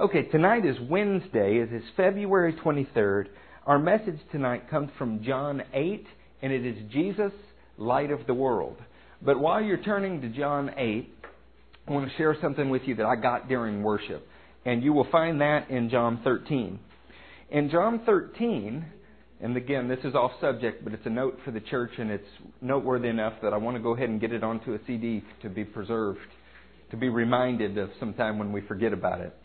Okay, tonight is Wednesday. It is February 23rd. Our message tonight comes from John 8, and it is Jesus, Light of the World. But while you're turning to John 8, I want to share something with you that I got during worship. And you will find that in John 13. In John 13, and again, this is off subject, but it's a note for the church, and it's noteworthy enough that I want to go ahead and get it onto a CD to be preserved, to be reminded of sometime when we forget about it.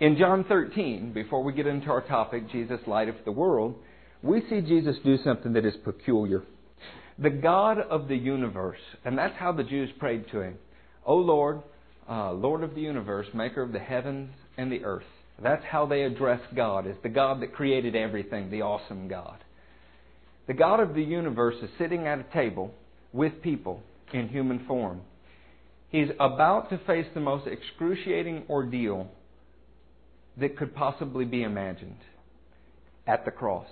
In John 13, before we get into our topic, Jesus, Light of the World, we see Jesus do something that is peculiar. The God of the universe, and that's how the Jews prayed to Him. O Lord, Lord of the universe, maker of the heavens and the earth. That's how they address God, as the God that created everything, the awesome God. The God of the universe is sitting at a table with people in human form. He's about to face the most excruciating ordeal that could possibly be imagined at the cross.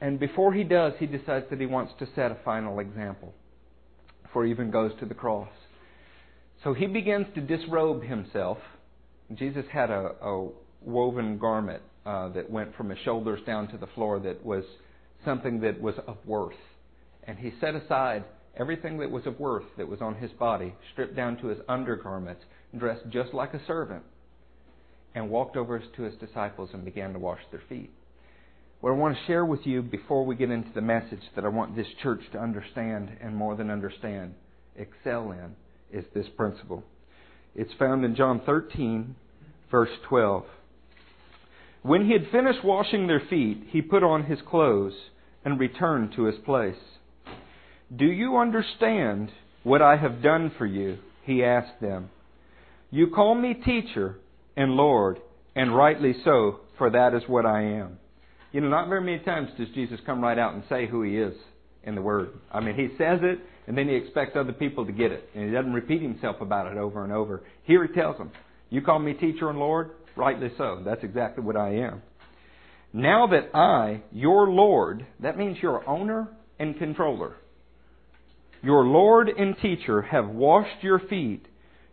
And before he does, he decides that he wants to set a final example before he even goes to the cross. So he begins to disrobe himself. Jesus had a woven garment that went from his shoulders down to the floor that was something that was of worth. And he set aside everything that was of worth that was on his body, stripped down to his undergarments, dressed just like a servant, and walked over to his disciples and began to wash their feet. What I want to share with you before we get into the message that I want this church to understand, and more than understand, excel in, is this principle. It's found in John 13, verse 12. When he had finished washing their feet, he put on his clothes and returned to his place. Do you understand what I have done for you? He asked them. You call me teacher and Lord, and rightly so, for that is what I am. You know, not very many times does Jesus come right out and say who He is in the Word. I mean, He says it, and then He expects other people to get it. And He doesn't repeat Himself about it over and over. Here He tells them, you call me teacher and Lord? Rightly so. That's exactly what I am. Now that I, your Lord, that means your owner and controller, your Lord and teacher, have washed your feet,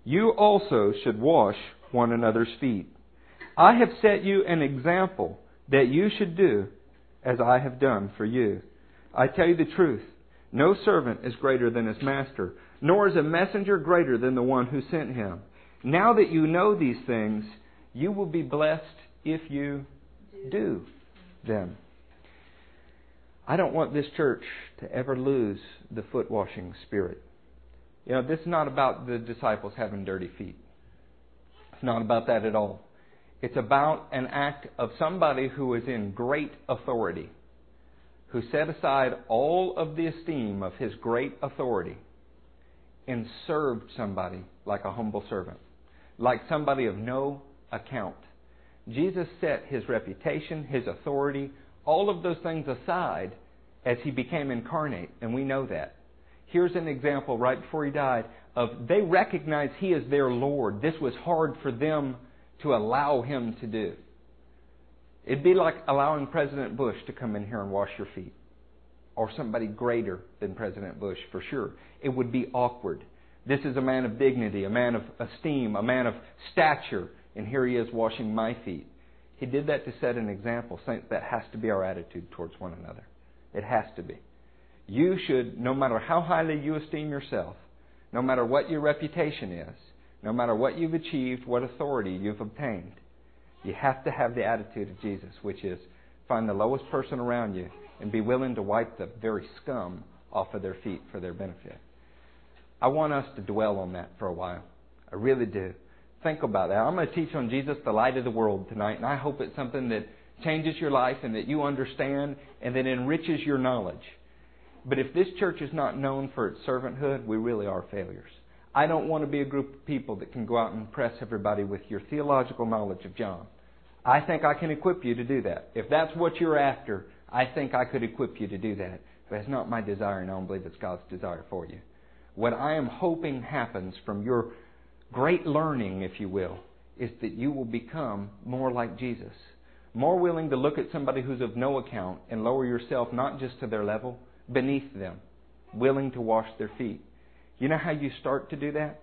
you also should wash one another's feet. I have set you an example that you should do as I have done for you. I tell you the truth, no servant is greater than his master, nor is a messenger greater than the one who sent him. Now that you know these things, you will be blessed if you do them. I don't want this church to ever lose the foot washing spirit. You know, this is not about the disciples having dirty feet. It's not about that at all. It's about an act of somebody who is in great authority, who set aside all of the esteem of his great authority and served somebody like a humble servant, like somebody of no account. Jesus set His reputation, His authority, all of those things aside as He became incarnate, and we know that. Here's an example right before He died of they recognize He is their Lord. This was hard for them to allow Him to do. It'd be like allowing President Bush to come in here and wash your feet, or somebody greater than President Bush for sure. It would be awkward. This is a man of dignity, a man of esteem, a man of stature, and here He is washing my feet. He did that to set an example. Saints, that has to be our attitude towards one another. It has to be. You should, no matter how highly you esteem yourself, no matter what your reputation is, no matter what you've achieved, what authority you've obtained, you have to have the attitude of Jesus, which is find the lowest person around you and be willing to wipe the very scum off of their feet for their benefit. I want us to dwell on that for a while. I really do. Think about that. I'm going to teach on Jesus, the Light of the World, tonight, and I hope it's something that changes your life and that you understand and that enriches your knowledge. But if this church is not known for its servanthood, we really are failures. I don't want to be a group of people that can go out and impress everybody with your theological knowledge of John. I think I can equip you to do that. If that's what you're after, I think I could equip you to do that. But that's not my desire, and I don't believe it's God's desire for you. What I am hoping happens from your great learning, if you will, is that you will become more like Jesus, more willing to look at somebody who's of no account and lower yourself not just to their level, beneath them, willing to wash their feet. You know how you start to do that?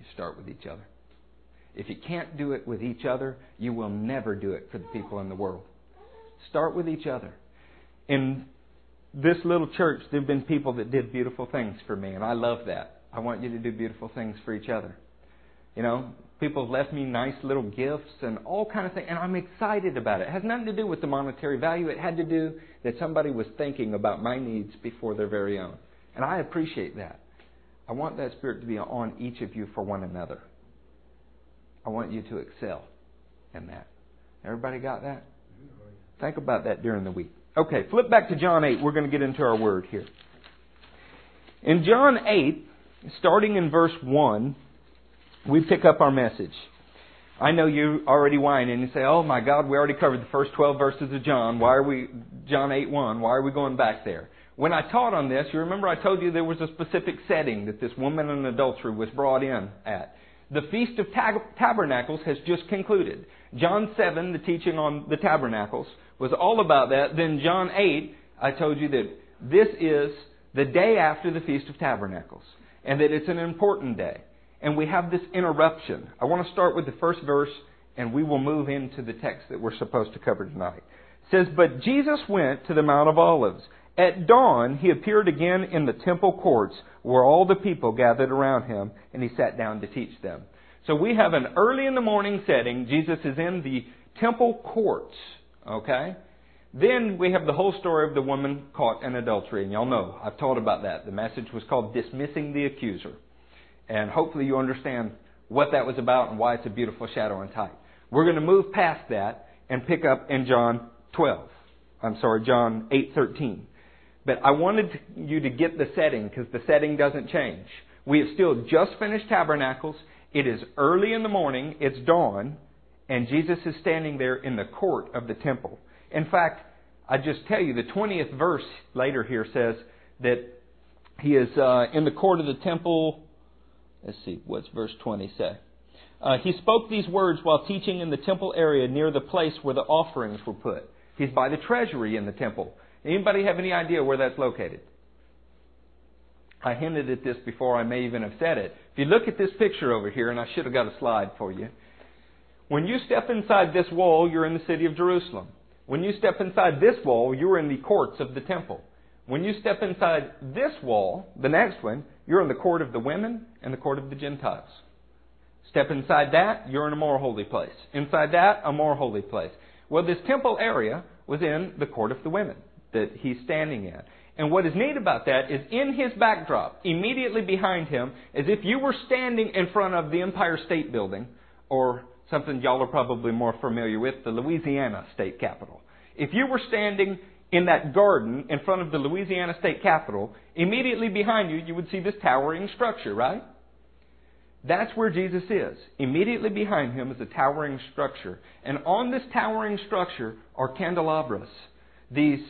You start with each other. If you can't do it with each other, you will never do it for the people in the world. Start with each other. In this little church, there have been people that did beautiful things for me, and I love that. I want you to do beautiful things for each other. You know, people have left me nice little gifts and all kind of things, and I'm excited about it. It has nothing to do with the monetary value. It had to do that somebody was thinking about my needs before their very own. And I appreciate that. I want that spirit to be on each of you for one another. I want you to excel in that. Everybody got that? Think about that during the week. Okay, flip back to John 8. We're going to get into our word here. In John 8, starting in verse 1, we pick up our message. I know you already whine and you say, oh my God, we already covered the first 12 verses of John. John 8:1, why are we going back there? When I taught on this, you remember I told you there was a specific setting that this woman in adultery was brought in at. The Feast of Tabernacles has just concluded. John 7, the teaching on the tabernacles, was all about that. Then John 8, I told you that this is the day after the Feast of Tabernacles and that it's an important day. And we have this interruption. I want to start with the first verse and we will move into the text that we're supposed to cover tonight. It says, but Jesus went to the Mount of Olives. At dawn, he appeared again in the temple courts where all the people gathered around him, and he sat down to teach them. So we have an early in the morning setting. Jesus is in the temple courts, okay? Then we have the whole story of the woman caught in adultery, and y'all know I've taught about that. The message was called Dismissing the Accuser, and hopefully you understand what that was about and why it's a beautiful shadow and type. We're going to move past that and pick up in John 8:13. But I wanted you to get the setting because the setting doesn't change. We have still just finished Tabernacles. It is early in the morning. It's dawn. And Jesus is standing there in the court of the temple. In fact, I just tell you, the 20th verse later here says that he is in the court of the temple. Let's see, what's verse 20 say? He spoke these words while teaching in the temple area near the place where the offerings were put. He's by the treasury in the temple. Anybody have any idea where that's located? I hinted at this before. I may even have said it. If you look at this picture over here, and I should have got a slide for you. When you step inside this wall, you're in the city of Jerusalem. When you step inside this wall, you're in the courts of the temple. When you step inside this wall, the next one, you're in the court of the women and the court of the Gentiles. Step inside that, you're in a more holy place. Inside that, a more holy place. Well, this temple area was in the court of the women that he's standing at. And what is neat about that is in his backdrop, immediately behind him, as if you were standing in front of the Empire State Building, or something y'all are probably more familiar with, the Louisiana State Capitol. If you were standing in that garden in front of the Louisiana State Capitol, immediately behind you, you would see this towering structure, right? That's where Jesus is. Immediately behind him is a towering structure. And on this towering structure are candelabras, these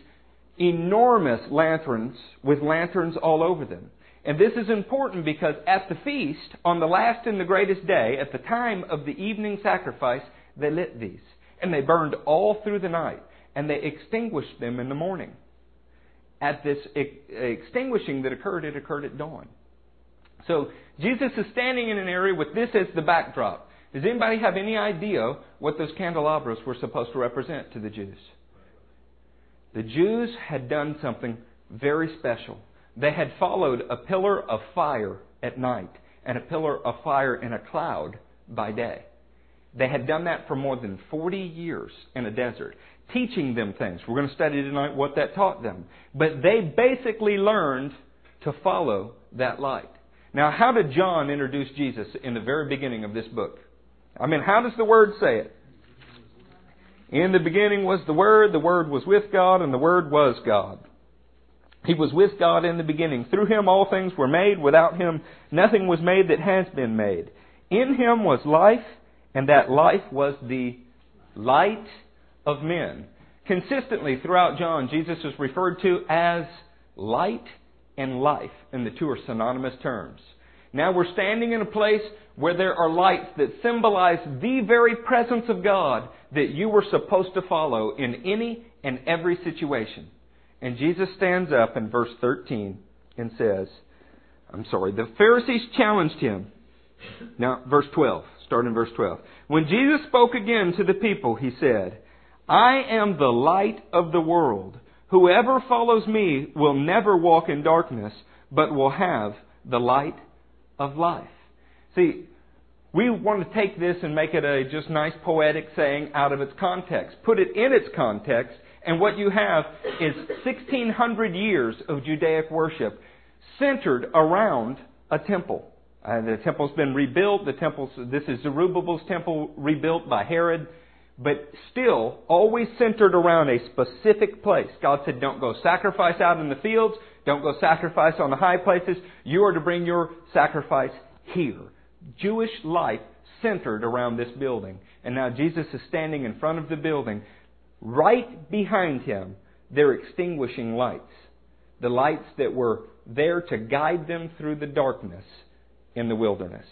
enormous lanterns with lanterns all over them. And this is important because at the feast, on the last and the greatest day, at the time of the evening sacrifice, they lit these. And they burned all through the night. And they extinguished them in the morning. At this extinguishing that occurred, it occurred at dawn. So Jesus is standing in an area with this as the backdrop. Does anybody have any idea what those candelabras were supposed to represent to the Jews? The Jews had done something very special. They had followed a pillar of fire at night and a pillar of fire in a cloud by day. They had done that for more than 40 years in a desert, teaching them things. We're going to study tonight what that taught them. But they basically learned to follow that light. Now, how did John introduce Jesus in the very beginning of this book? I mean, how does the Word say it? In the beginning was the Word was with God, and the Word was God. He was with God in the beginning. Through Him all things were made. Without Him nothing was made that has been made. In Him was life, and that life was the light of men. Consistently throughout John, Jesus is referred to as light and life, and the two are synonymous terms. Now we're standing in a place where there are lights that symbolize the very presence of God that you were supposed to follow in any and every situation. And Jesus stands up in verse 13 and says, the Pharisees challenged him. Now, verse 12. Start in verse 12. When Jesus spoke again to the people, he said, I am the light of the world. Whoever follows me will never walk in darkness, but will have the light of life. See, we want to take this and make it a just nice poetic saying out of its context. Put it in its context, and what you have is 1,600 years of Judaic worship centered around a temple. The temple's been rebuilt. This is Zerubbabel's temple rebuilt by Herod. But still, always centered around a specific place. God said, don't go sacrifice out in the fields. Don't go sacrifice on the high places. You are to bring your sacrifice here. Jewish life centered around this building. And now Jesus is standing in front of the building. Right behind him, they're extinguishing lights. The lights that were there to guide them through the darkness in the wilderness.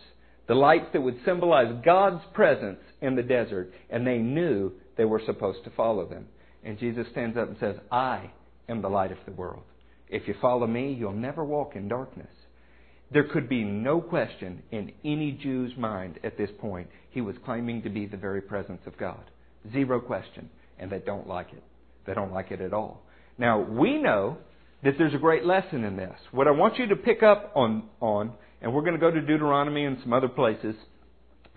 The lights that would symbolize God's presence in the desert. And they knew they were supposed to follow them. And Jesus stands up and says, I am the light of the world. If you follow me, you'll never walk in darkness. There could be no question in any Jew's mind at this point. He was claiming to be the very presence of God. Zero question. And they don't like it. They don't like it at all. Now, we know that there's a great lesson in this. What I want you to pick up on, and we're going to go to Deuteronomy and some other places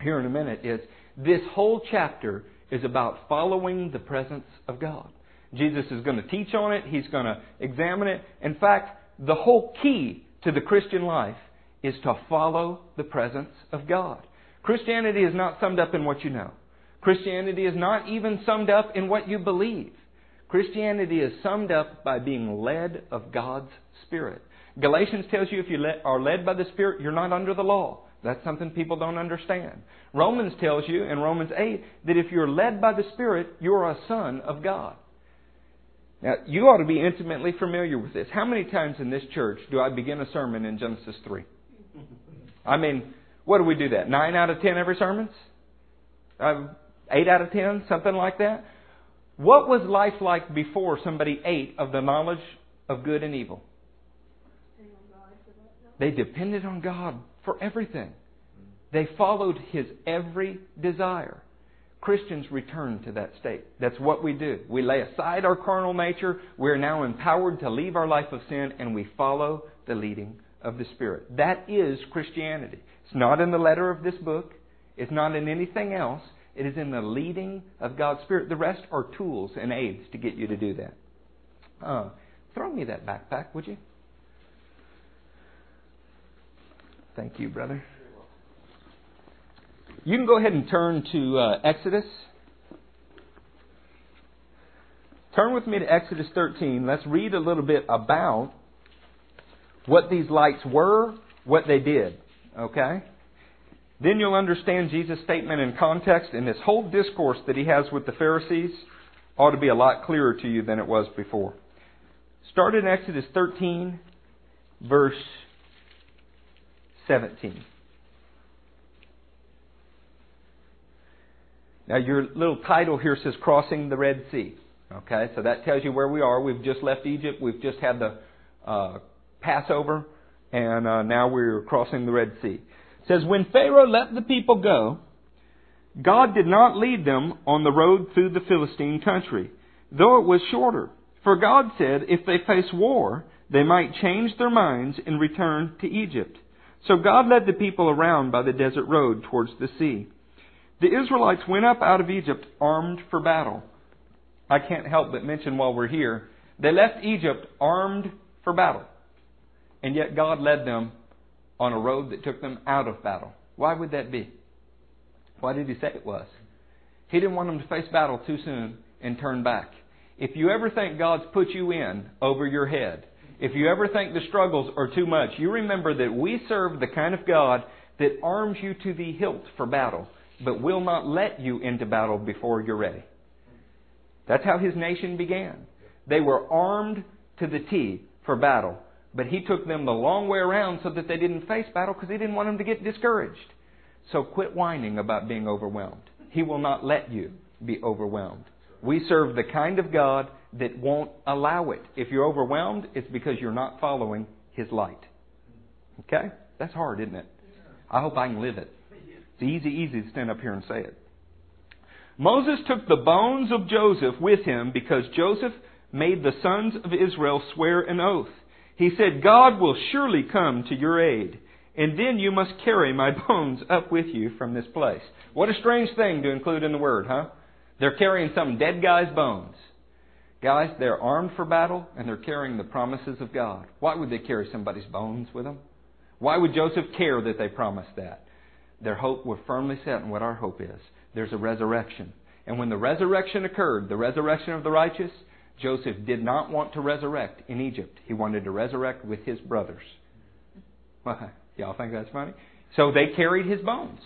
here in a minute, is this whole chapter is about following the presence of God. Jesus is going to teach on it. He's going to examine it. In fact, the whole key to the Christian life is to follow the presence of God. Christianity is not summed up in what you know. Christianity is not even summed up in what you believe. Christianity is summed up by being led of God's Spirit. Galatians tells you if you are led by the Spirit, you're not under the law. That's something people don't understand. Romans tells you in Romans 8 that if you're led by the Spirit, you're a son of God. Now, you ought to be intimately familiar with this. How many times in this church do I begin a sermon in Genesis 3? I mean, what do we do that? 9 out of 10 every sermons? 8 out of 10? Something like that? What was life like before somebody ate of the knowledge of good and evil? They depended on God for everything. They followed His every desire. Christians return to that state. That's what we do. We lay aside our carnal nature. We are now empowered to leave our life of sin, and we follow the leading of the Spirit. That is Christianity. It's not in the letter of this book. It's not in anything else. It is in the leading of God's Spirit. The rest are tools and aids to get you to do that. Throw me that backpack, would you? Thank you, brother. You can go ahead and turn to Exodus. Turn with me to Exodus 13. Let's read a little bit about what these lights were, what they did. Okay? Then you'll understand Jesus' statement in context, and this whole discourse that he has with the Pharisees ought to be a lot clearer to you than it was before. Start in Exodus 13, verse 17. Now your little title here says Crossing the Red Sea. Okay, so that tells you where we are. We've just left Egypt. We've just had the Passover. And now we're crossing the Red Sea. It says, when Pharaoh let the people go, God did not lead them on the road through the Philistine country, though it was shorter. For God said, if they face war, they might change their minds and return to Egypt. So God led the people around by the desert road towards the sea. The Israelites went up out of Egypt armed for battle. I can't help but mention while we're here, they left Egypt armed for battle. And yet God led them on a road that took them out of battle. Why would that be? Why did he say it was? He didn't want them to face battle too soon and turn back. If you ever think God's put you in over your head, if you ever think the struggles are too much, you remember that we serve the kind of God that arms you to the hilt for battle, but will not let you into battle before you're ready. That's how his nation began. They were armed to the T for battle, but he took them the long way around so that they didn't face battle because he didn't want them to get discouraged. So quit whining about being overwhelmed. He will not let you be overwhelmed. We serve the kind of God that won't allow it. If you're overwhelmed, it's because you're not following His light. Okay? That's hard, isn't it? I hope I can live it. It's easy to stand up here and say it. Moses took the bones of Joseph with him because Joseph made the sons of Israel swear an oath. He said, God will surely come to your aid, and then you must carry my bones up with you from this place. What a strange thing to include in the word, huh? They're carrying some dead guy's bones. Guys, they're armed for battle, and they're carrying the promises of God. Why would they carry somebody's bones with them? Why would Joseph care that they promised that? Their hope was firmly set in what our hope is. There's a resurrection. And when the resurrection occurred, the resurrection of the righteous, Joseph did not want to resurrect in Egypt. He wanted to resurrect with his brothers. Why? Y'all think that's funny? So they carried his bones.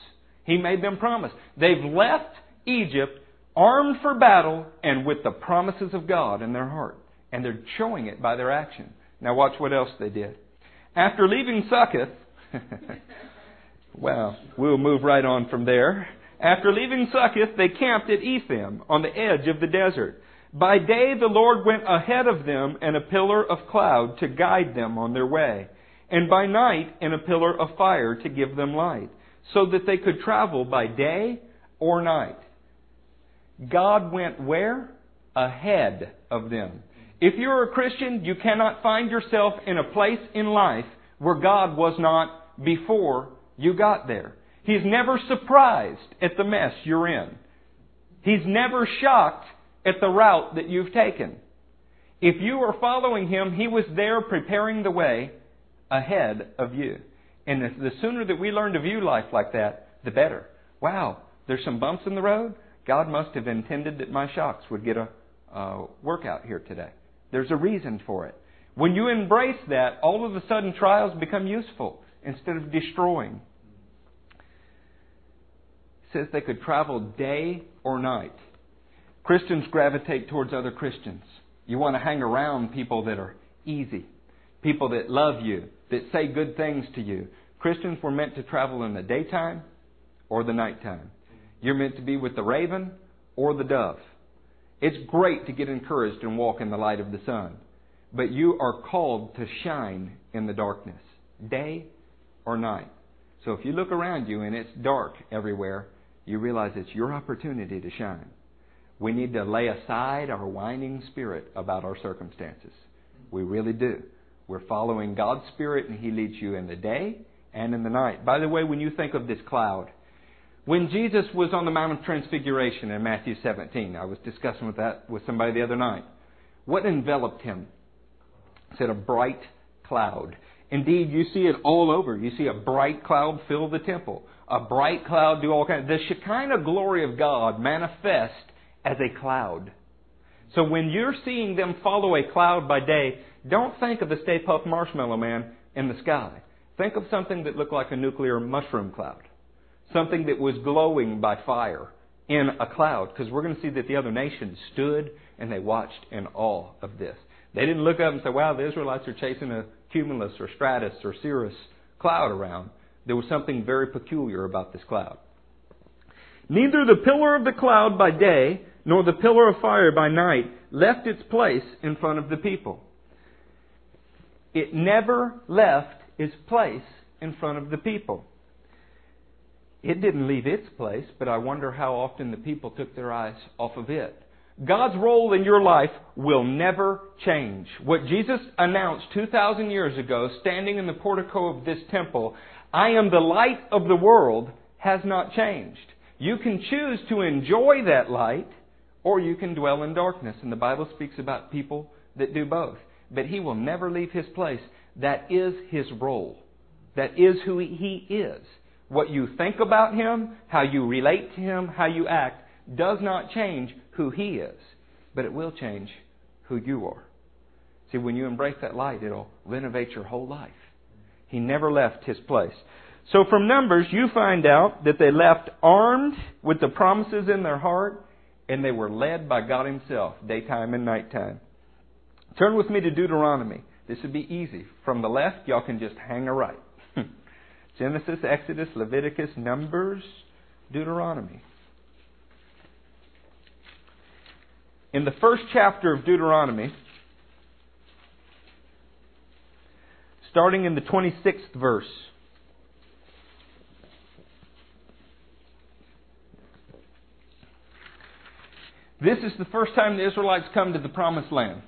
He made them promise. They've left Egypt armed for battle and with the promises of God in their heart. And they're showing it by their action. Now watch what else they did. After leaving Succoth, well, we'll move right on from there. After leaving Succoth, they camped at Etham on the edge of the desert. By day the Lord went ahead of them in a pillar of cloud to guide them on their way, and by night in a pillar of fire to give them light, so that they could travel by day or night. God went where? Ahead of them. If you're a Christian, you cannot find yourself in a place in life where God was not before you got there. He's never surprised at the mess you're in. He's never shocked at the route that you've taken. If you are following Him, He was there preparing the way ahead of you. And the sooner that we learn to view life like that, the better. Wow, there's some bumps in the road? God must have intended that my shocks would get a workout here today. There's a reason for it. When you embrace that, all of a sudden trials become useful instead of destroying. Says they could travel day or night. Christians gravitate towards other Christians. You want to hang around people that are easy, people that love you, that say good things to you. Christians were meant to travel in the daytime or the nighttime. You're meant to be with the raven or the dove. It's great to get encouraged and walk in the light of the sun, but you are called to shine in the darkness, day or night. So if you look around you and it's dark everywhere, you realize it's your opportunity to shine. We need to lay aside our whining spirit about our circumstances. We really do. We're following God's Spirit, and He leads you in the day and in the night. By the way, when you think of this cloud, when Jesus was on the Mount of Transfiguration in Matthew 17, I was discussing with somebody the other night. What enveloped Him? It said a bright cloud. Indeed, you see it all over. You see a bright cloud fill the temple. A bright cloud do all kinds. The Shekinah glory of God manifest as a cloud. So when you're seeing them follow a cloud by day, don't think of the Stay Puft Marshmallow Man in the sky. Think of something that looked like a nuclear mushroom cloud. Something that was glowing by fire in a cloud. Because we're going to see that the other nations stood and they watched in awe of this. They didn't look up and say, wow, the Israelites are chasing a cumulus or stratus or cirrus cloud around. There was something very peculiar about this cloud. Neither the pillar of the cloud by day nor the pillar of fire by night left its place in front of the people. It never left its place in front of the people. It didn't leave its place, but I wonder how often the people took their eyes off of it. God's role in your life will never change. What Jesus announced 2,000 years ago, standing in the portico of this temple, I am the light of the world, has not changed. You can choose to enjoy that light, or you can dwell in darkness. And the Bible speaks about people that do both. But He will never leave His place. That is His role. That is who He is. What you think about Him, how you relate to Him, how you act, does not change who He is, but it will change who you are. See, when you embrace that light, it'll renovate your whole life. He never left His place. So from Numbers, you find out that they left armed with the promises in their heart, and they were led by God Himself, daytime and nighttime. Turn with me to Deuteronomy. This would be easy. From the left, y'all can just hang a right. Genesis, Exodus, Leviticus, Numbers, Deuteronomy. In the first chapter of Deuteronomy, starting in the 26th verse, This is the first time the Israelites come to the Promised Land.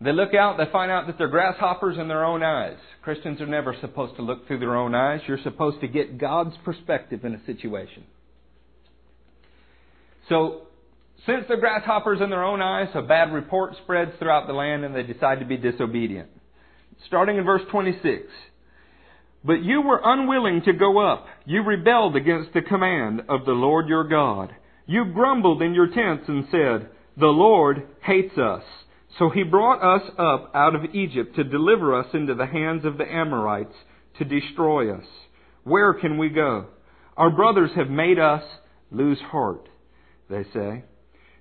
They look out, they find out that they're grasshoppers in their own eyes. Christians are never supposed to look through their own eyes. You're supposed to get God's perspective in a situation. So, since they're grasshoppers in their own eyes, a bad report spreads throughout the land and they decide to be disobedient. Starting in verse 26. But you were unwilling to go up. You rebelled against the command of the Lord your God. You grumbled in your tents and said, the Lord hates us. So he brought us up out of Egypt to deliver us into the hands of the Amorites to destroy us. Where can we go? Our brothers have made us lose heart, they say.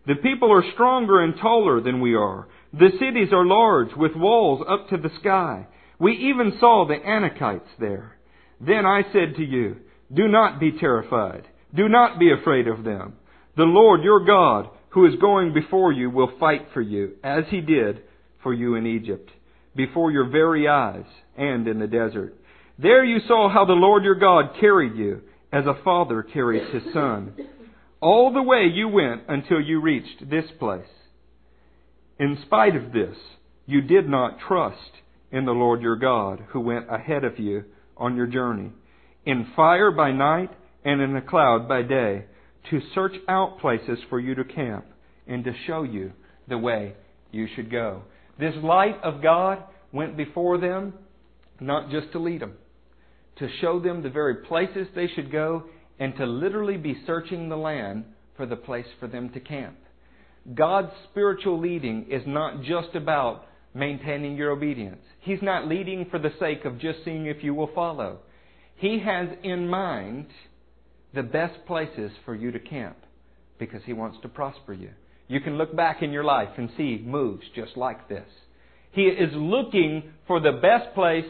The people are stronger and taller than we are. The cities are large with walls up to the sky. We even saw the Anakites there. Then I said to you, do not be terrified. Do not be afraid of them. The Lord your God, who is going before you, will fight for you, as he did for you in Egypt, before your very eyes and in the desert. There you saw how the Lord your God carried you, as a father carries his son. All the way you went until you reached this place. In spite of this, you did not trust in the Lord your God, who went ahead of you on your journey, in fire by night and in a cloud by day, to search out places for you to camp and to show you the way you should go. This light of God went before them, not just to lead them, to show them the very places they should go and to literally be searching the land for the place for them to camp. God's spiritual leading is not just about maintaining your obedience. He's not leading for the sake of just seeing if you will follow. He has in mind the best places for you to camp because He wants to prosper you. You can look back in your life and see moves just like this. He is looking for the best place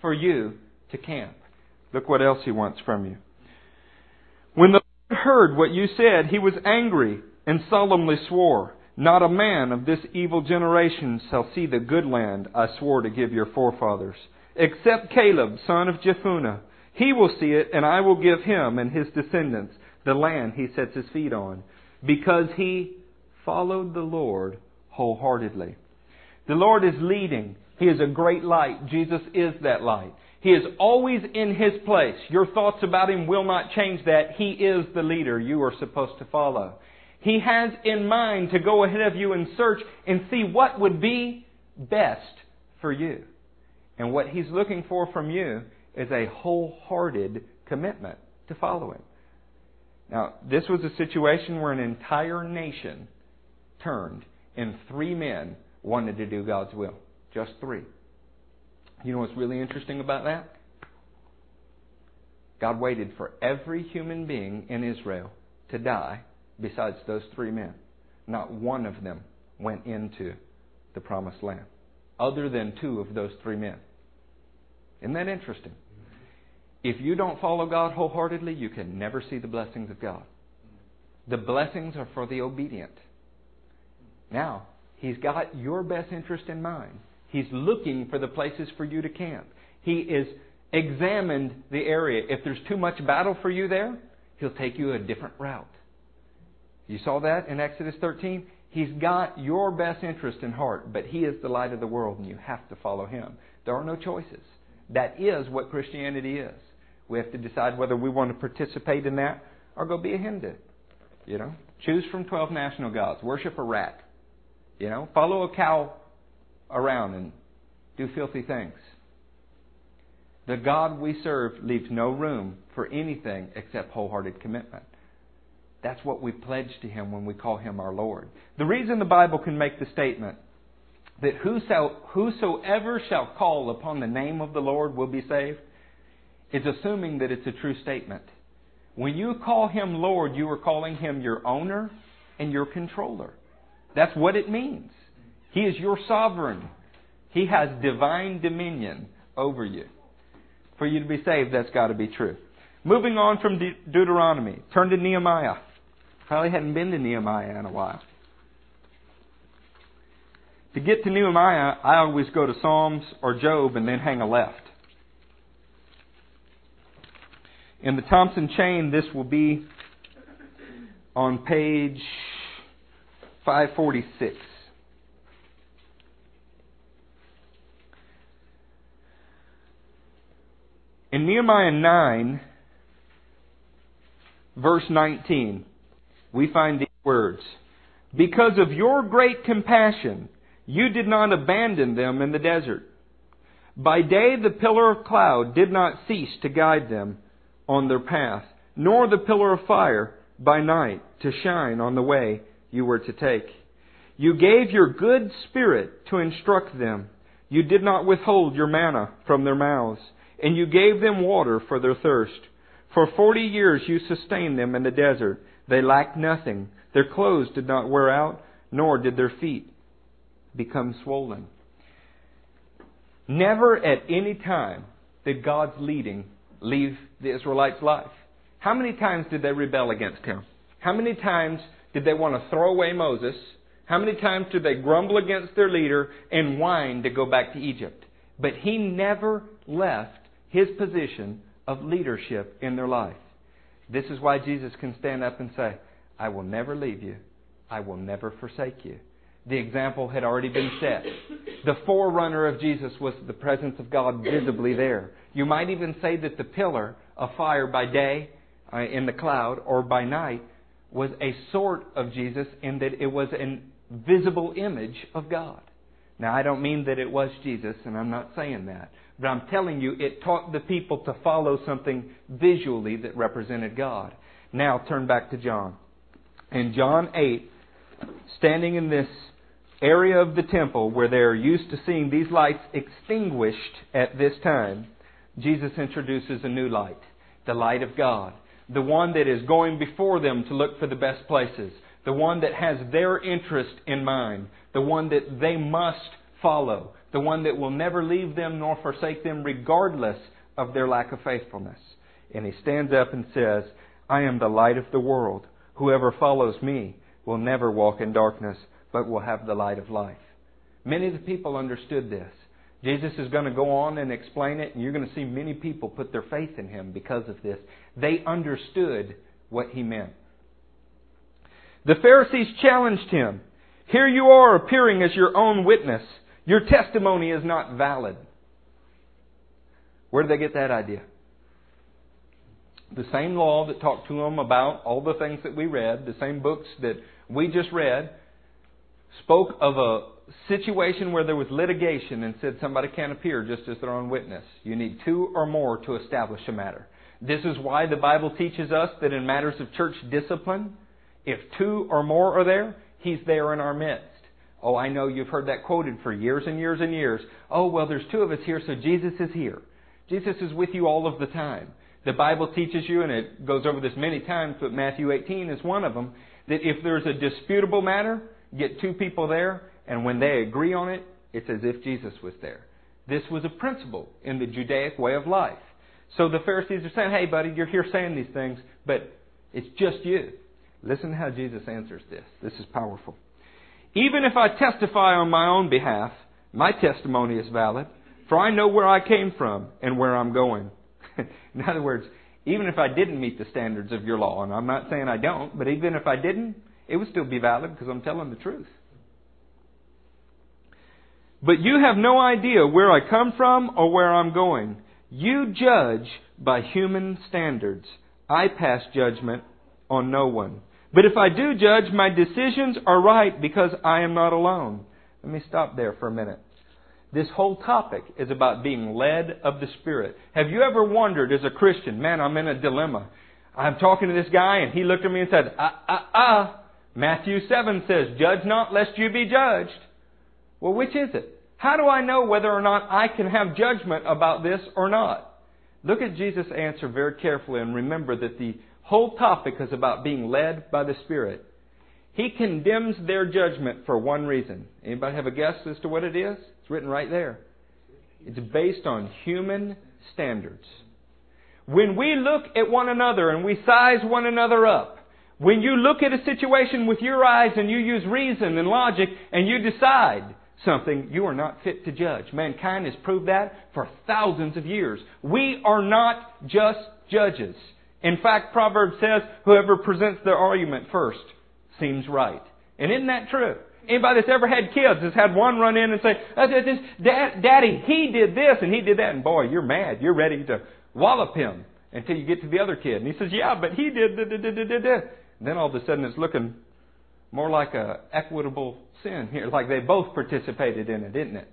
for you to camp. Look what else He wants from you. When the Lord heard what you said, He was angry and solemnly swore, not a man of this evil generation shall see the good land I swore to give your forefathers, except Caleb, son of Jephunneh. He will see it, and I will give him and his descendants the land he sets his feet on, because he followed the Lord wholeheartedly. The Lord is leading. He is a great light. Jesus is that light. He is always in His place. Your thoughts about Him will not change that. He is the leader you are supposed to follow. He has in mind to go ahead of you and search and see what would be best for you. And what He's looking for from you is a wholehearted commitment to follow Him. Now, this was a situation where an entire nation turned and 3 men wanted to do God's will. Just 3. You know what's really interesting about that? God waited for every human being in Israel to die besides those 3 men. Not one of them went into the Promised Land, other than 2 of those 3 men. Isn't that interesting? If you don't follow God wholeheartedly, you can never see the blessings of God. The blessings are for the obedient. Now, He's got your best interest in mind. He's looking for the places for you to camp. He is examined the area. If there's too much battle for you there, He'll take you a different route. You saw that in Exodus 13? He's got your best interest in heart, but He is the light of the world and you have to follow Him. There are no choices. That is what Christianity is. We have to decide whether we want to participate in that or go be a Hindu. You know, choose from 12 national gods. Worship a rat. You know, follow a cow around and do filthy things. The God we serve leaves no room for anything except wholehearted commitment. That's what we pledge to Him when we call Him our Lord. The reason the Bible can make the statement that whosoever shall call upon the name of the Lord will be saved is assuming that it's a true statement. When you call Him Lord, you are calling Him your owner and your controller. That's what it means. He is your sovereign. He has divine dominion over you. For you to be saved, that's got to be true. Moving on from Deuteronomy, turn to Nehemiah. Probably hadn't been to Nehemiah in a while. To get to Nehemiah, I always go to Psalms or Job and then hang a left. In the Thompson chain, this will be on page 546. In Nehemiah 9, verse 19, we find these words. Because of your great compassion, you did not abandon them in the desert. By day the pillar of cloud did not cease to guide them on their path, nor the pillar of fire by night to shine on the way you were to take. You gave your good spirit to instruct them. You did not withhold your manna from their mouths, and you gave them water for their thirst. For 40 years you sustained them in the desert. They lacked nothing. Their clothes did not wear out, nor did their feet become swollen. Never at any time did God's leading leave the Israelites' life. How many times did they rebel against Him? How many times did they want to throw away Moses? How many times did they grumble against their leader and whine to go back to Egypt? But He never left His position of leadership in their life. This is why Jesus can stand up and say, I will never leave you. I will never forsake you. The example had already been set. The forerunner of Jesus was the presence of God visibly there. You might even say that the pillar of fire by day in the cloud or by night was a sort of Jesus in that it was a visible image of God. Now, I don't mean that it was Jesus, and I'm not saying that. But I'm telling you, it taught the people to follow something visually that represented God. Now, turn back to John. In John 8, standing in this area of the temple where they're used to seeing these lights extinguished at this time, Jesus introduces a new light, the light of God, the one that is going before them to look for the best places, the one that has their interest in mind, the one that they must follow, the one that will never leave them nor forsake them regardless of their lack of faithfulness. And He stands up and says, I am the light of the world. Whoever follows me will never walk in darkness, but will have the light of life. Many of the people understood this. Jesus is going to go on and explain it, and you're going to see many people put their faith in Him because of this. They understood what He meant. The Pharisees challenged Him. Here you are appearing as your own witness. Your testimony is not valid. Where did they get that idea? The same law that talked to them about all the things that we read, the same books that we just read, spoke of a situation where there was litigation and said somebody can't appear just as their own witness. You need two or more to establish a matter. This is why the Bible teaches us that in matters of church discipline, if two or more are there, He's there in our midst. Oh, I know you've heard that quoted for years and years and years. Oh, well, there's two of us here, so Jesus is here. Jesus is with you all of the time. The Bible teaches you, and it goes over this many times, but Matthew 18 is one of them, that if there's a disputable matter, get two people there, and when they agree on it, it's as if Jesus was there. This was a principle in the Judaic way of life. So the Pharisees are saying, hey, buddy, you're here saying these things, but it's just you. Listen to how Jesus answers this. This is powerful. Even if I testify on my own behalf, my testimony is valid, for I know where I came from and where I'm going. In other words, even if I didn't meet the standards of your law, and I'm not saying I don't, but even if I didn't, it would still be valid because I'm telling the truth. But you have no idea where I come from or where I'm going. You judge by human standards. I pass judgment on no one. But if I do judge, my decisions are right because I am not alone. Let me stop there for a minute. This whole topic is about being led of the Spirit. Have you ever wondered as a Christian, man, I'm in a dilemma. I'm talking to this guy and he looked at me and said, Matthew 7 says, judge not lest you be judged. Well, which is it? How do I know whether or not I can have judgment about this or not? Look at Jesus' answer very carefully and remember that the whole topic is about being led by the Spirit. He condemns their judgment for one reason. Anybody have a guess as to what it is? It's written right there. It's based on human standards. When we look at one another and we size one another up, when you look at a situation with your eyes and you use reason and logic and you decide something, you are not fit to judge. Mankind has proved that for thousands of years. We are not just judges. In fact, Proverbs says, whoever presents their argument first seems right. And isn't that true? Anybody that's ever had kids has had one run in and say, Daddy, he did this and he did that. And boy, you're mad. You're ready to wallop him until you get to the other kid. And he says, yeah, but he did. Then all of a sudden it's looking more like a equitable sin here, like they both participated in it, isn't it?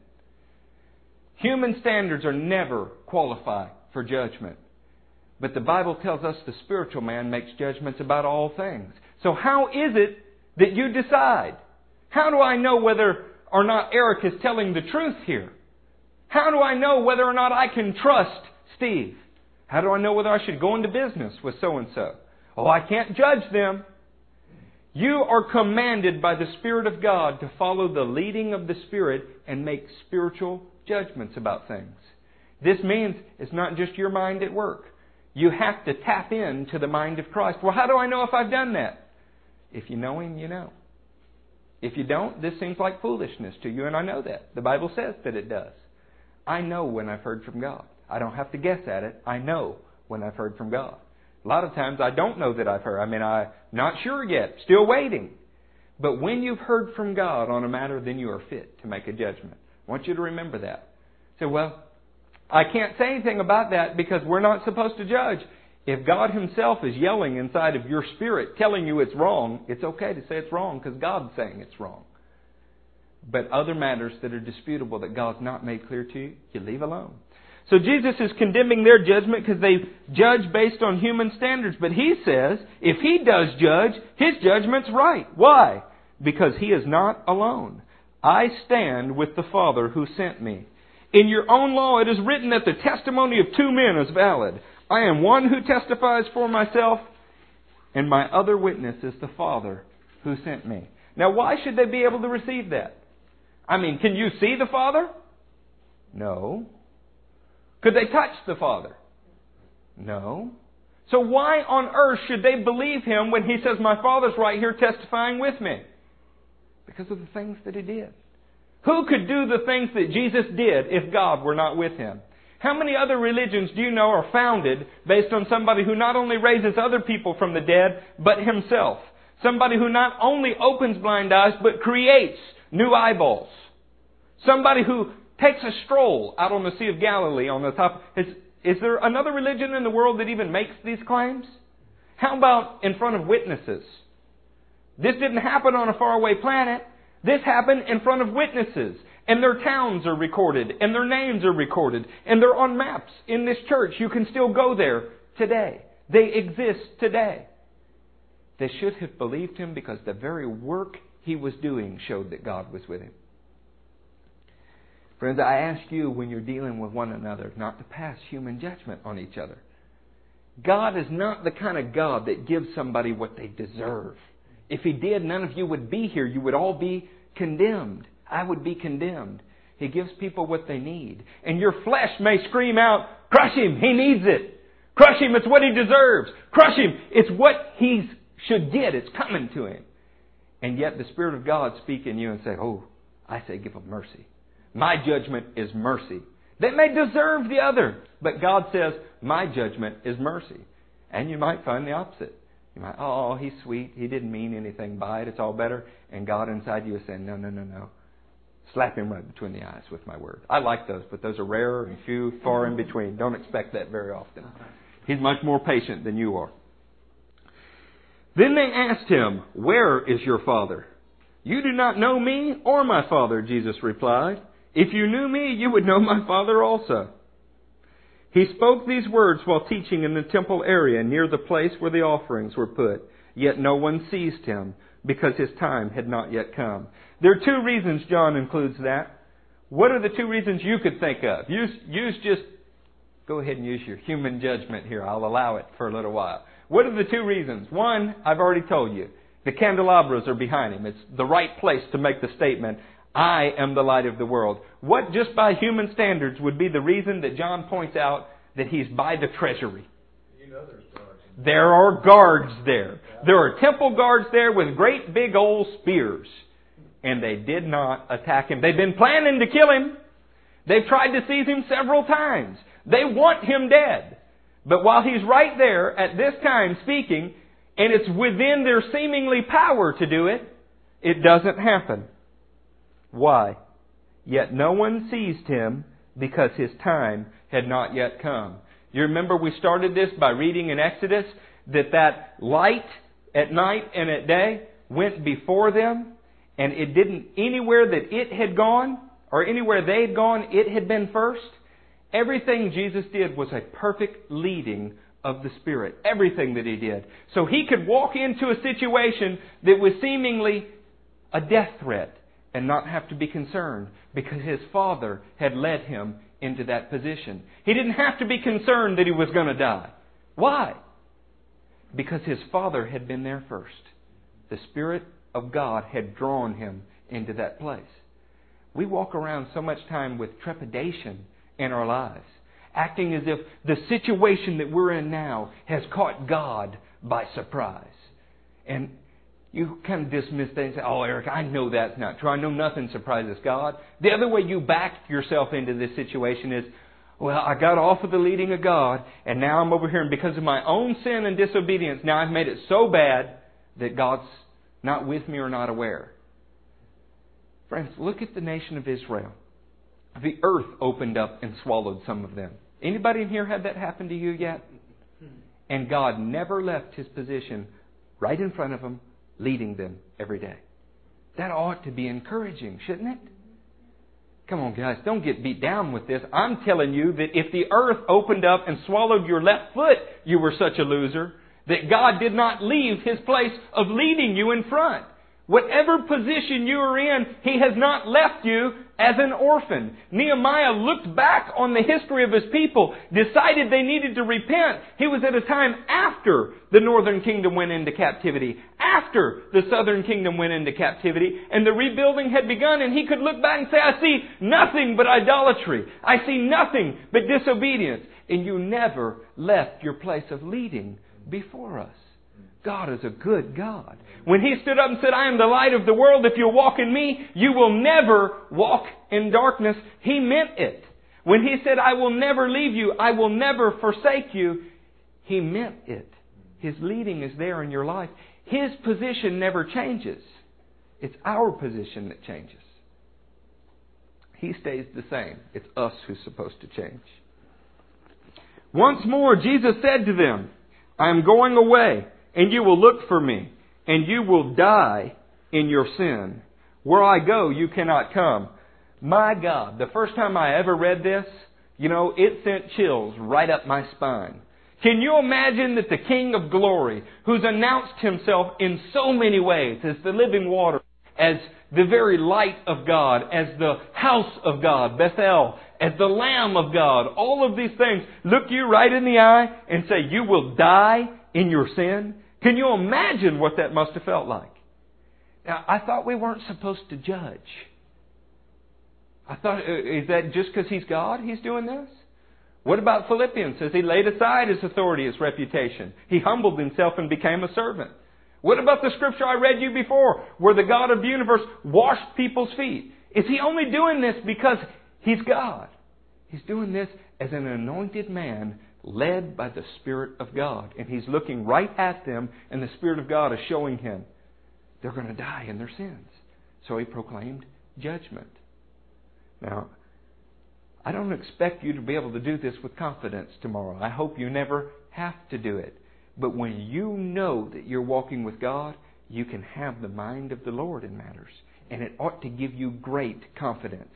Human standards are never qualified for judgment. But the Bible tells us the spiritual man makes judgments about all things. So how is it that you decide? How do I know whether or not Eric is telling the truth here? How do I know whether or not I can trust Steve? How do I know whether I should go into business with so-and-so? Oh, I can't judge them. You are commanded by the Spirit of God to follow the leading of the Spirit and make spiritual judgments about things. This means it's not just your mind at work. You have to tap into the mind of Christ. Well, how do I know if I've done that? If you know Him, you know. If you don't, this seems like foolishness to you, and I know that. The Bible says that it does. I know when I've heard from God. I don't have to guess at it. I know when I've heard from God. A lot of times I don't know that I've heard. I'm not sure yet. Still waiting. But when you've heard from God on a matter, then you are fit to make a judgment. I want you to remember that. Say, well, I can't say anything about that because we're not supposed to judge. If God Himself is yelling inside of your spirit, telling you it's wrong, it's okay to say it's wrong because God's saying it's wrong. But other matters that are disputable that God's not made clear to you, you leave alone. So Jesus is condemning their judgment because they judge based on human standards. But He says, if He does judge, His judgment's right. Why? Because He is not alone. I stand with the Father who sent me. In your own law it is written that the testimony of two men is valid. I am one who testifies for myself, and my other witness is the Father who sent me. Now, why should they be able to receive that? Can you see the Father? No. Could they touch the Father? No. So why on earth should they believe Him when He says, my Father's right here testifying with me? Because of the things that He did. Who could do the things that Jesus did if God were not with Him? How many other religions do you know are founded based on somebody who not only raises other people from the dead, but himself? Somebody who not only opens blind eyes, but creates new eyeballs. Somebody who takes a stroll out on the Sea of Galilee on the top. Is there another religion in the world that even makes these claims? How about in front of witnesses? This didn't happen on a faraway planet. This happened in front of witnesses. And their towns are recorded, and their names are recorded, and they're on maps in this church. You can still go there today. They exist today. They should have believed Him because the very work He was doing showed that God was with Him. Friends, I ask you when you're dealing with one another not to pass human judgment on each other. God is not the kind of God that gives somebody what they deserve. If He did, none of you would be here. You would all be condemned. I would be condemned. He gives people what they need. And your flesh may scream out, crush him, he needs it. Crush him, it's what he deserves. Crush him, it's what he should get. It's coming to him. And yet the Spirit of God speak in you and say, oh, I say give him mercy. My judgment is mercy. They may deserve the other, but God says, my judgment is mercy. And you might find the opposite. You might, oh, he's sweet. He didn't mean anything by it. It's all better. And God inside you is saying, no. Slap him right between the eyes with my word. I like those, but those are rarer and few, far in between. Don't expect that very often. He's much more patient than you are. Then they asked him, where is your father? You do not know me or my father, Jesus replied. If you knew me, you would know my father also. He spoke these words while teaching in the temple area near the place where the offerings were put. Yet no one seized him, because his time had not yet come. There are two reasons John includes that. What are the two reasons you could think of? Go ahead and use your human judgment here. I'll allow it for a little while. What are the two reasons? One, I've already told you. The candelabras are behind him. It's the right place to make the statement, I am the light of the world. What, just by human standards, would be the reason that John points out that he's by the treasury? You know there's God. There are guards there. There are temple guards there with great big old spears. And they did not attack him. They've been planning to kill him. They've tried to seize him several times. They want him dead. But while he's right there at this time speaking, and it's within their seemingly power to do it, It doesn't happen. Why? Yet no one seized him because his time had not yet come. You remember we started this by reading in Exodus that light at night and at day went before them, and it didn't, anywhere that it had gone or anywhere they had gone, it had been first. Everything Jesus did was a perfect leading of the Spirit. Everything that He did. So He could walk into a situation that was seemingly a death threat and not have to be concerned because His Father had led Him into that position. He didn't have to be concerned that He was going to die. Why? Because His Father had been there first. The Spirit of God had drawn Him into that place. We walk around so much time with trepidation in our lives, acting as if the situation that we're in now has caught God by surprise. And you kind of dismiss things and say, "Oh, Eric, I know that's not true. I know nothing surprises God." The other way you back yourself into this situation is, "Well, I got off of the leading of God, and now I'm over here, and because of my own sin and disobedience, now I've made it so bad that God's not with me or not aware." Friends, look at the nation of Israel. The earth opened up and swallowed some of them. Anybody in here had that happen to you yet? And God never left His position right in front of them, leading them every day. That ought to be encouraging, shouldn't it? Come on, guys, don't get beat down with this. I'm telling you that if the earth opened up and swallowed your left foot, you were such a loser, that God did not leave His place of leading you in front. Whatever position you are in, He has not left you as an orphan. Nehemiah looked back on the history of his people, decided they needed to repent. He was at a time after the northern kingdom went into captivity, after the southern kingdom went into captivity, and the rebuilding had begun, and he could look back and say, "I see nothing but idolatry. I see nothing but disobedience." And you never left your place of leading before us. God is a good God. When He stood up and said, "I am the light of the world. If you walk in Me, you will never walk in darkness," He meant it. When He said, "I will never leave you. I will never forsake you," He meant it. His leading is there in your life. His position never changes. It's our position that changes. He stays the same. It's us who's supposed to change. Once more, Jesus said to them, "I am going away, and you will look for Me, and you will die in your sin. Where I go, you cannot come." My God, the first time I ever read this, it sent chills right up my spine. Can you imagine that the King of Glory, who's announced Himself in so many ways as the living water, as the very light of God, as the house of God, Bethel, as the Lamb of God, all of these things, look you right in the eye and say, "You will die in your sin"? Can you imagine what that must have felt like? Now, I thought we weren't supposed to judge. I thought, is that just because He's God, He's doing this? What about Philippians? Says He laid aside His authority, His reputation. He humbled Himself and became a servant. What about the scripture I read you before, where the God of the universe washed people's feet? Is He only doing this because He's God? He's doing this as an anointed man led by the Spirit of God. And He's looking right at them, and the Spirit of God is showing him they're going to die in their sins. So He proclaimed judgment. Now, I don't expect you to be able to do this with confidence tomorrow. I hope you never have to do it. But when you know that you're walking with God, you can have the mind of the Lord in matters. And it ought to give you great confidence.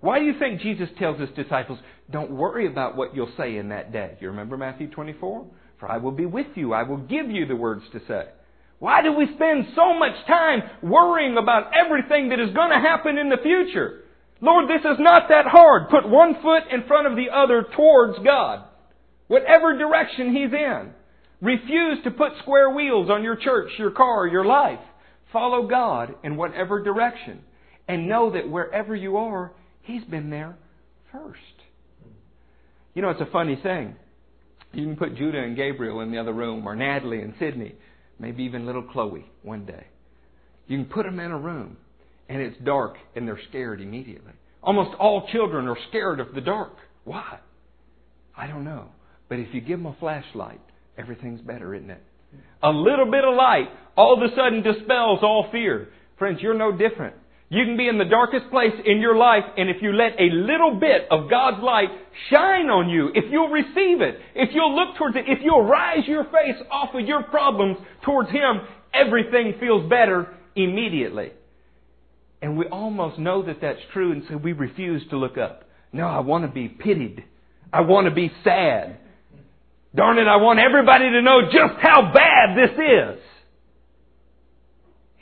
Why do you think Jesus tells His disciples, "Don't worry about what you'll say in that day"? You remember Matthew 24? "For I will be with you. I will give you the words to say." Why do we spend so much time worrying about everything that is going to happen in the future? Lord, this is not that hard. Put one foot in front of the other towards God. Whatever direction He's in. Refuse to put square wheels on your church, your car, your life. Follow God in whatever direction. And know that wherever you are, He's been there first. It's a funny thing. You can put Judah and Gabriel in the other room, or Natalie and Sydney, maybe even little Chloe one day. You can put them in a room, and it's dark, and they're scared immediately. Almost all children are scared of the dark. Why? I don't know. But if you give them a flashlight, everything's better, isn't it? A little bit of light all of a sudden dispels all fear. Friends, you're no different. You can be in the darkest place in your life, and if you let a little bit of God's light shine on you, if you'll receive it, if you'll look towards it, if you'll rise your face off of your problems towards Him, everything feels better immediately. And we almost know that that's true, and so we refuse to look up. No, I want to be pitied. I want to be sad. Darn it, I want everybody to know just how bad this is.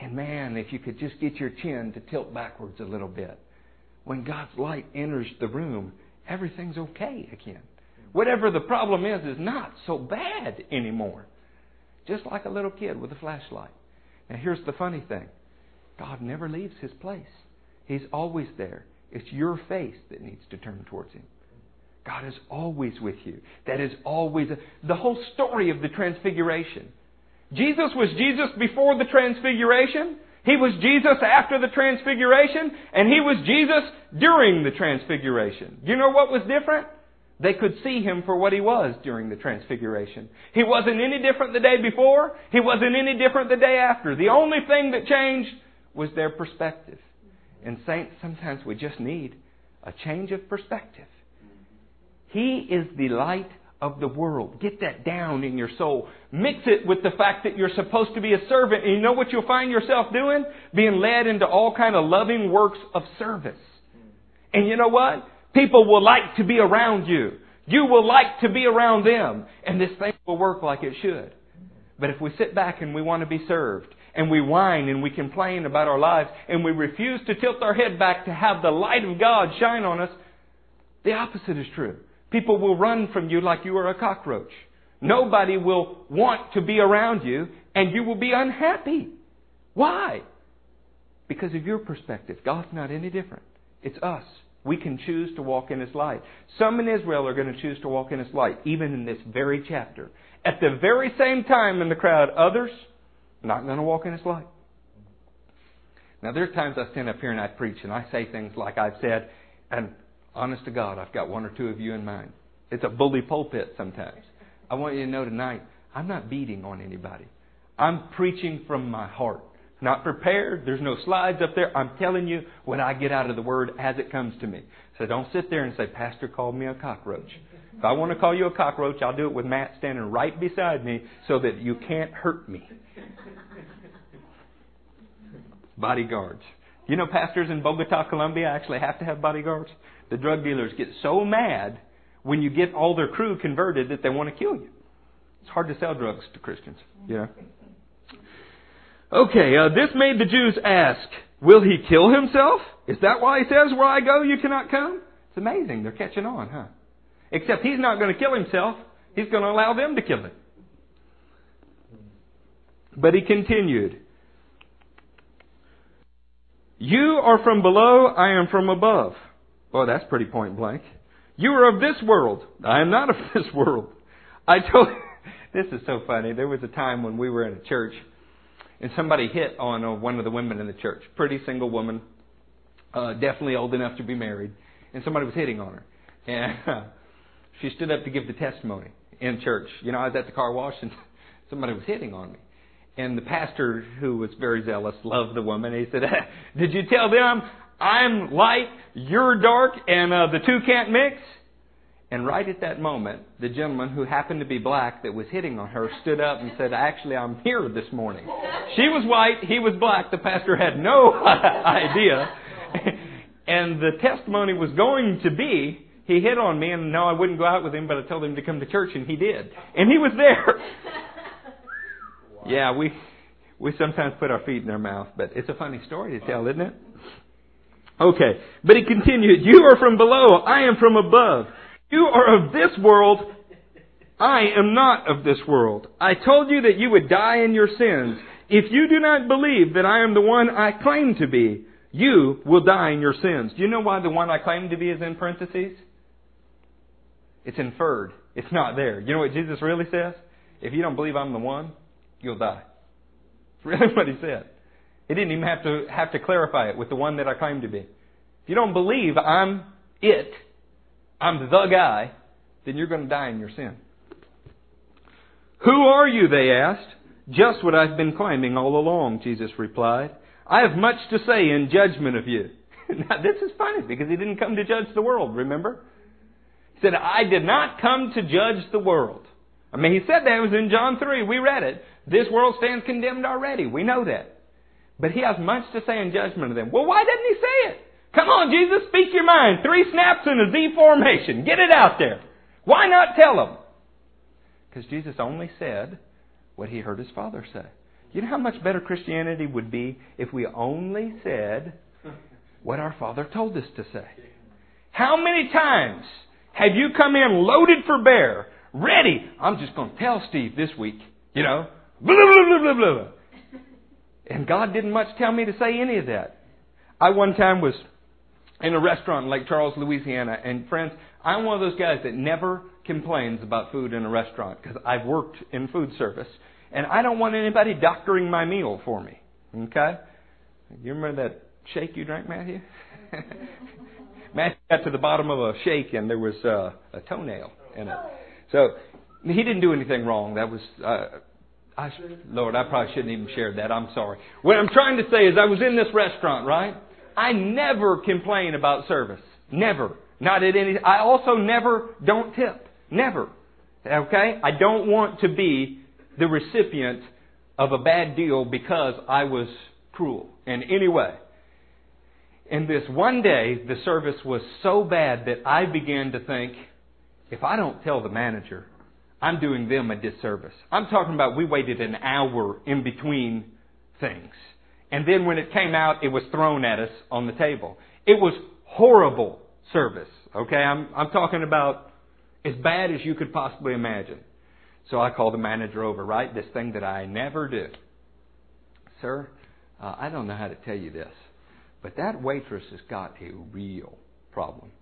And man, if you could just get your chin to tilt backwards a little bit. When God's light enters the room, everything's okay again. Whatever the problem is not so bad anymore. Just like a little kid with a flashlight. Now here's the funny thing. God never leaves His place. He's always there. It's your face that needs to turn towards Him. God is always with you. That is always the whole story of the Transfiguration. Jesus was Jesus before the Transfiguration. He was Jesus after the Transfiguration. And He was Jesus during the Transfiguration. Do you know what was different? They could see Him for what He was during the Transfiguration. He wasn't any different the day before. He wasn't any different the day after. The only thing that changed was their perspective. And saints, sometimes we just need a change of perspective. He is the light of the world. Get that down in your soul. Mix it with the fact that you're supposed to be a servant. And you know what you'll find yourself doing? Being led into all kind of loving works of service. And you know what? People will like to be around you. You will like to be around them. And this thing will work like it should. But if we sit back and we want to be served, and we whine and we complain about our lives, and we refuse to tilt our head back to have the light of God shine on us, the opposite is true. People will run from you like you are a cockroach. Nobody will want to be around you, and you will be unhappy. Why? Because of your perspective. God's not any different. It's us. We can choose to walk in His light. Some in Israel are going to choose to walk in His light, even in this very chapter. At the very same time in the crowd, others are not going to walk in His light. Now, there are times I stand up here and I preach and I say things like I've said, and honest to God, I've got one or two of you in mind. It's a bully pulpit sometimes. I want you to know tonight, I'm not beating on anybody. I'm preaching from my heart. Not prepared. There's no slides up there. I'm telling you what I get out of the Word as it comes to me. So don't sit there and say, Pastor called me a cockroach. If I want to call you a cockroach, I'll do it with Matt standing right beside me so that you can't hurt me. Bodyguards. You know, pastors in Bogota, Colombia actually have to have bodyguards. The drug dealers get so mad when you get all their crew converted that they want to kill you. It's hard to sell drugs to Christians, you know. Okay, this made the Jews ask, will he kill himself? Is that why he says, where I go, you cannot come? It's amazing. They're catching on, huh? Except he's not going to kill himself. He's going to allow them to kill him. But he continued, you are from below, I am from above. Well, that's pretty point blank. You are of this world. I am not of this world. I told you, this is so funny. There was a time when we were in a church and somebody hit on one of the women in the church. Pretty single woman. Definitely old enough to be married. And somebody was hitting on her. And she stood up to give the testimony in church. You know, I was at the car wash and somebody was hitting on me. And the pastor, who was very zealous, loved the woman. He said, did you tell them I'm light, you're dark, and the two can't mix? And right at that moment, the gentleman who happened to be black that was hitting on her stood up and said, actually, I'm here this morning. She was white, he was black. The pastor had no idea. And the testimony was going to be, he hit on me, and no, I wouldn't go out with him, but I told him to come to church, and he did. And he was there. Wow. Yeah, we sometimes put our feet in their mouth, but it's a funny story to tell, isn't it? Okay, but he continued, you are from below, I am from above. You are of this world, I am not of this world. I told you that you would die in your sins. If you do not believe that I am the one I claim to be, you will die in your sins. Do you know why the one I claim to be is in parentheses? It's inferred. It's not there. You know what Jesus really says? If you don't believe I'm the one, you'll die. It's really what He said. He didn't even have to clarify it with the one that I claim to be. If you don't believe I'm the guy, then you're going to die in your sin. Who are you, they asked. Just what I've been claiming all along, Jesus replied. I have much to say in judgment of you. Now, this is funny because he didn't come to judge the world, remember? He said, I did not come to judge the world. I mean, he said that. It was in John 3. We read it. This world stands condemned already. We know that. But he has much to say in judgment of them. Well, why didn't he say it? Come on, Jesus, speak your mind. 3 snaps in a Z formation. Get it out there. Why not tell them? Because Jesus only said what he heard his Father say. You know how much better Christianity would be if we only said what our Father told us to say? How many times have you come in loaded for bear, ready? I'm just going to tell Steve this week, you know, blah, blah, blah, blah, blah. And God didn't much tell me to say any of that. I one time was in a restaurant in Lake Charles, Louisiana, and friends, I'm one of those guys that never complains about food in a restaurant because I've worked in food service, and I don't want anybody doctoring my meal for me, okay? You remember that shake you drank, Matthew? Matthew got to the bottom of a shake, and there was a toenail in it. So he didn't do anything wrong. That was, Lord, I probably shouldn't even share that. I'm sorry. What I'm trying to say is I was in this restaurant, right? I never complain about service. Never. Not at any. I also never don't tip. Never. Okay? I don't want to be the recipient of a bad deal because I was cruel in any way. And this one day, the service was so bad that I began to think, if I don't tell the manager, I'm doing them a disservice. I'm talking about we waited an hour in between things. And then when it came out, it was thrown at us on the table. It was horrible service. Okay, I'm talking about as bad as you could possibly imagine. So I called the manager over, right? This thing that I never do. Sir, I don't know how to tell you this, but that waitress has got a real problem.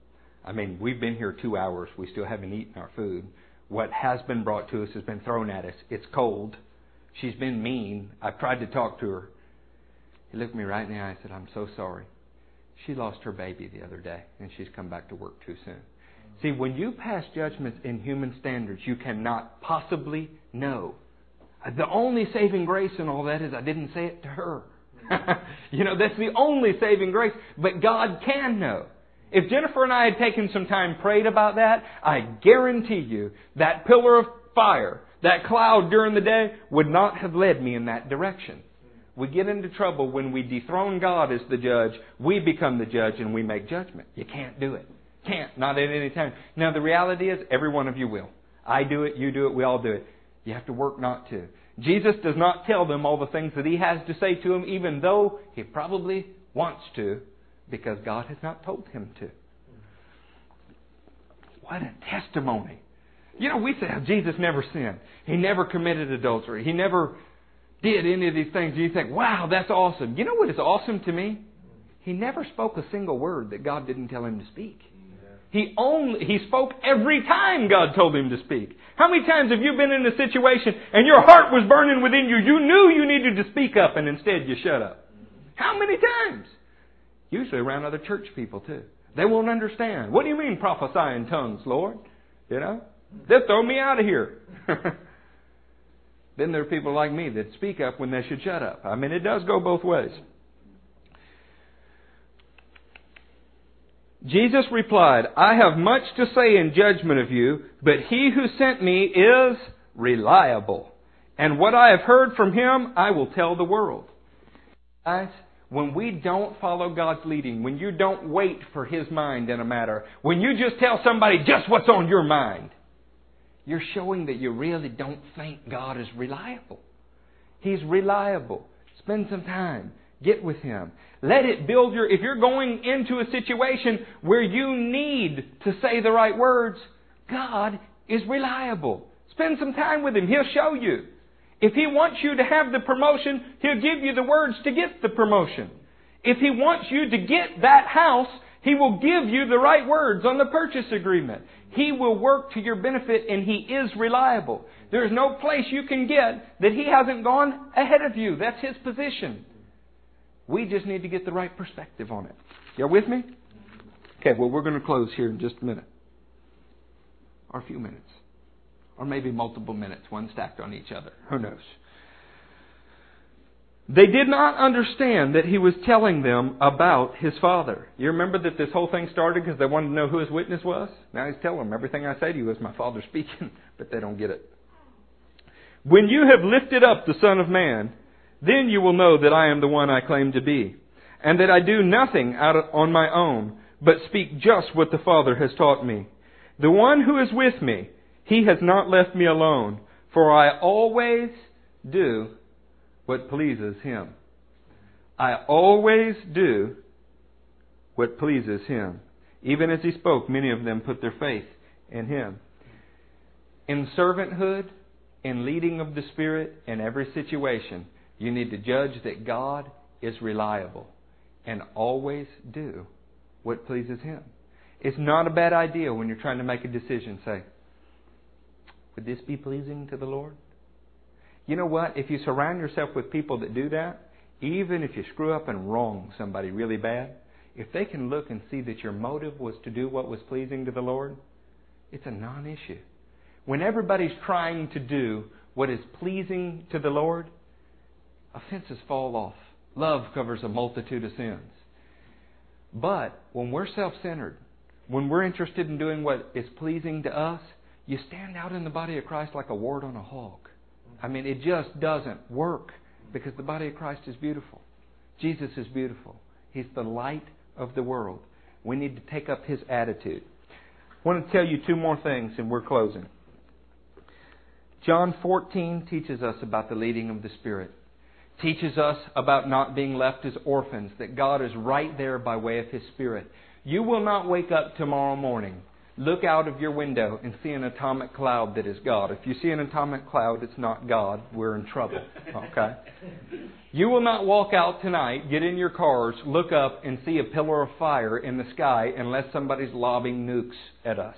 I mean, we've been here 2 hours. We still haven't eaten our food. What has been brought to us has been thrown at us. It's cold. She's been mean. I've tried to talk to her. He looked at me right in the eye and said, I'm so sorry. She lost her baby the other day, and she's come back to work too soon. See, when you pass judgments in human standards, you cannot possibly know. The only saving grace in all that is I didn't say it to her. You know, that's the only saving grace. But God can know. If Jennifer and I had taken some time prayed about that, I guarantee you that pillar of fire, that cloud during the day would not have led me in that direction. We get into trouble when we dethrone God as the judge. We become the judge and we make judgment. You can't do it. Can't. Not at any time. Now, the reality is every one of you will. I do it. You do it. We all do it. You have to work not to. Jesus does not tell them all the things that he has to say to them, even though he probably wants to, because God has not told him to. What a testimony. You know, we say Jesus never sinned. He never committed adultery. He never did any of these things. And you think, wow, that's awesome. You know what is awesome to me? He never spoke a single word that God didn't tell him to speak. He spoke every time God told him to speak. How many times have you been in a situation and your heart was burning within you? You knew you needed to speak up and instead you shut up. How many times? Usually around other church people too. They won't understand. What do you mean prophesy in tongues, Lord? You know? They'll throw me out of here. Then there are people like me that speak up when they should shut up. I mean, it does go both ways. Jesus replied, I have much to say in judgment of you, but he who sent me is reliable. And what I have heard from him, I will tell the world. Guys, when we don't follow God's leading, when you don't wait for his mind in a matter, when you just tell somebody just what's on your mind, you're showing that you really don't think God is reliable. He's reliable. Spend some time. Get with him. Let it build your... If you're going into a situation where you need to say the right words, God is reliable. Spend some time with him. He'll show you. If he wants you to have the promotion, he'll give you the words to get the promotion. If he wants you to get that house, he will give you the right words on the purchase agreement. He will work to your benefit, and he is reliable. There's no place you can get that he hasn't gone ahead of you. That's his position. We just need to get the right perspective on it. You're with me? Okay, well, we're going to close here in just a minute. Or a few minutes. Or maybe multiple minutes, one stacked on each other. Who knows? They did not understand that he was telling them about his father. You remember that this whole thing started because they wanted to know who his witness was? Now he's telling them, everything I say to you is my father speaking, but they don't get it. When you have lifted up the Son of Man, then you will know that I am the one I claim to be, and that I do nothing on my own, but speak just what the Father has taught me. The one who is with me, he has not left me alone, for I always do what pleases him. I always do what pleases him. Even as he spoke, many of them put their faith in him. In servanthood, in leading of the Spirit, in every situation, you need to judge that God is reliable and always do what pleases him. It's not a bad idea when you're trying to make a decision, say, would this be pleasing to the Lord? You know what? If you surround yourself with people that do that, even if you screw up and wrong somebody really bad, if they can look and see that your motive was to do what was pleasing to the Lord, it's a non-issue. When everybody's trying to do what is pleasing to the Lord, offenses fall off. Love covers a multitude of sins. But when we're self-centered, when we're interested in doing what is pleasing to us, you stand out in the body of Christ like a wart on a hog. I mean, it just doesn't work because the body of Christ is beautiful. Jesus is beautiful. He's the light of the world. We need to take up his attitude. I want to tell you two more things and we're closing. John 14 teaches us about the leading of the Spirit. Teaches us about not being left as orphans, that God is right there by way of his Spirit. You will not wake up tomorrow morning, look out of your window and see an atomic cloud that is God. If you see an atomic cloud, it's not God. We're in trouble. Okay? You will not walk out tonight, get in your cars, look up and see a pillar of fire in the sky unless somebody's lobbing nukes at us.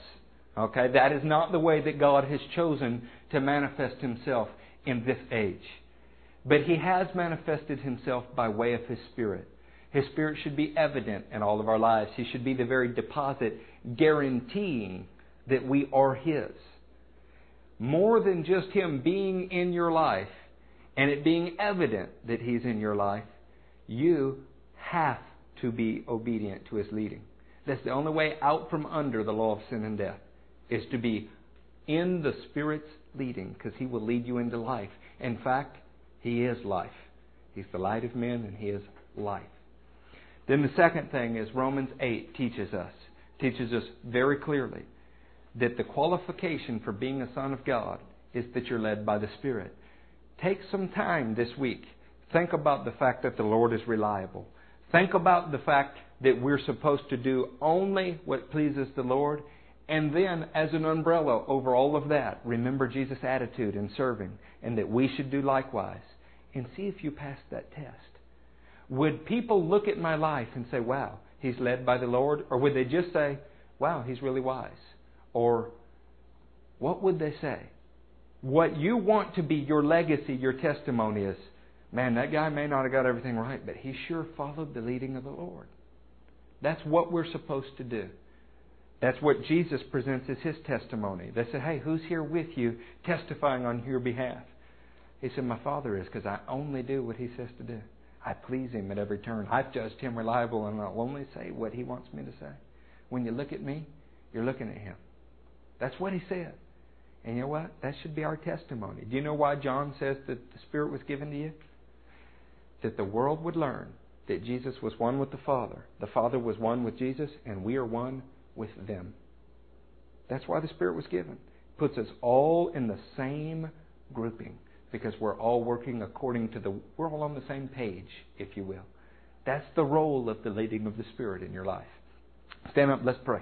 Okay? That is not the way that God has chosen to manifest himself in this age. But he has manifested himself by way of his Spirit. His Spirit should be evident in all of our lives. He should be the very deposit guaranteeing that we are his. More than just him being in your life and it being evident that he's in your life, you have to be obedient to his leading. That's the only way out from under the law of sin and death, is to be in the Spirit's leading, because he will lead you into life. In fact, he is life. He's the light of men and he is life. Then the second thing is Romans 8 teaches us very clearly that the qualification for being a son of God is that you're led by the Spirit. Take some time this week. Think about the fact that the Lord is reliable. Think about the fact that we're supposed to do only what pleases the Lord. And then, as an umbrella over all of that, remember Jesus' attitude in serving and that we should do likewise. And see if you pass that test. Would people look at my life and say, wow, he's led by the Lord? Or would they just say, wow, he's really wise? Or what would they say? What you want to be your legacy, your testimony is, man, that guy may not have got everything right, but he sure followed the leading of the Lord. That's what we're supposed to do. That's what Jesus presents as his testimony. They said, hey, who's here with you testifying on your behalf? He said, my Father is, because I only do what he says to do. I please him at every turn. I've judged him reliable and I'll only say what he wants me to say. When you look at me, you're looking at him. That's what he said. And you know what? That should be our testimony. Do you know why John says that the Spirit was given to you? That the world would learn that Jesus was one with the Father. The Father was one with Jesus and we are one with them. That's why the Spirit was given. It puts us all in the same grouping. Because we're all working according to we're all on the same page, if you will. That's the role of the leading of the Spirit in your life. Stand up, let's pray.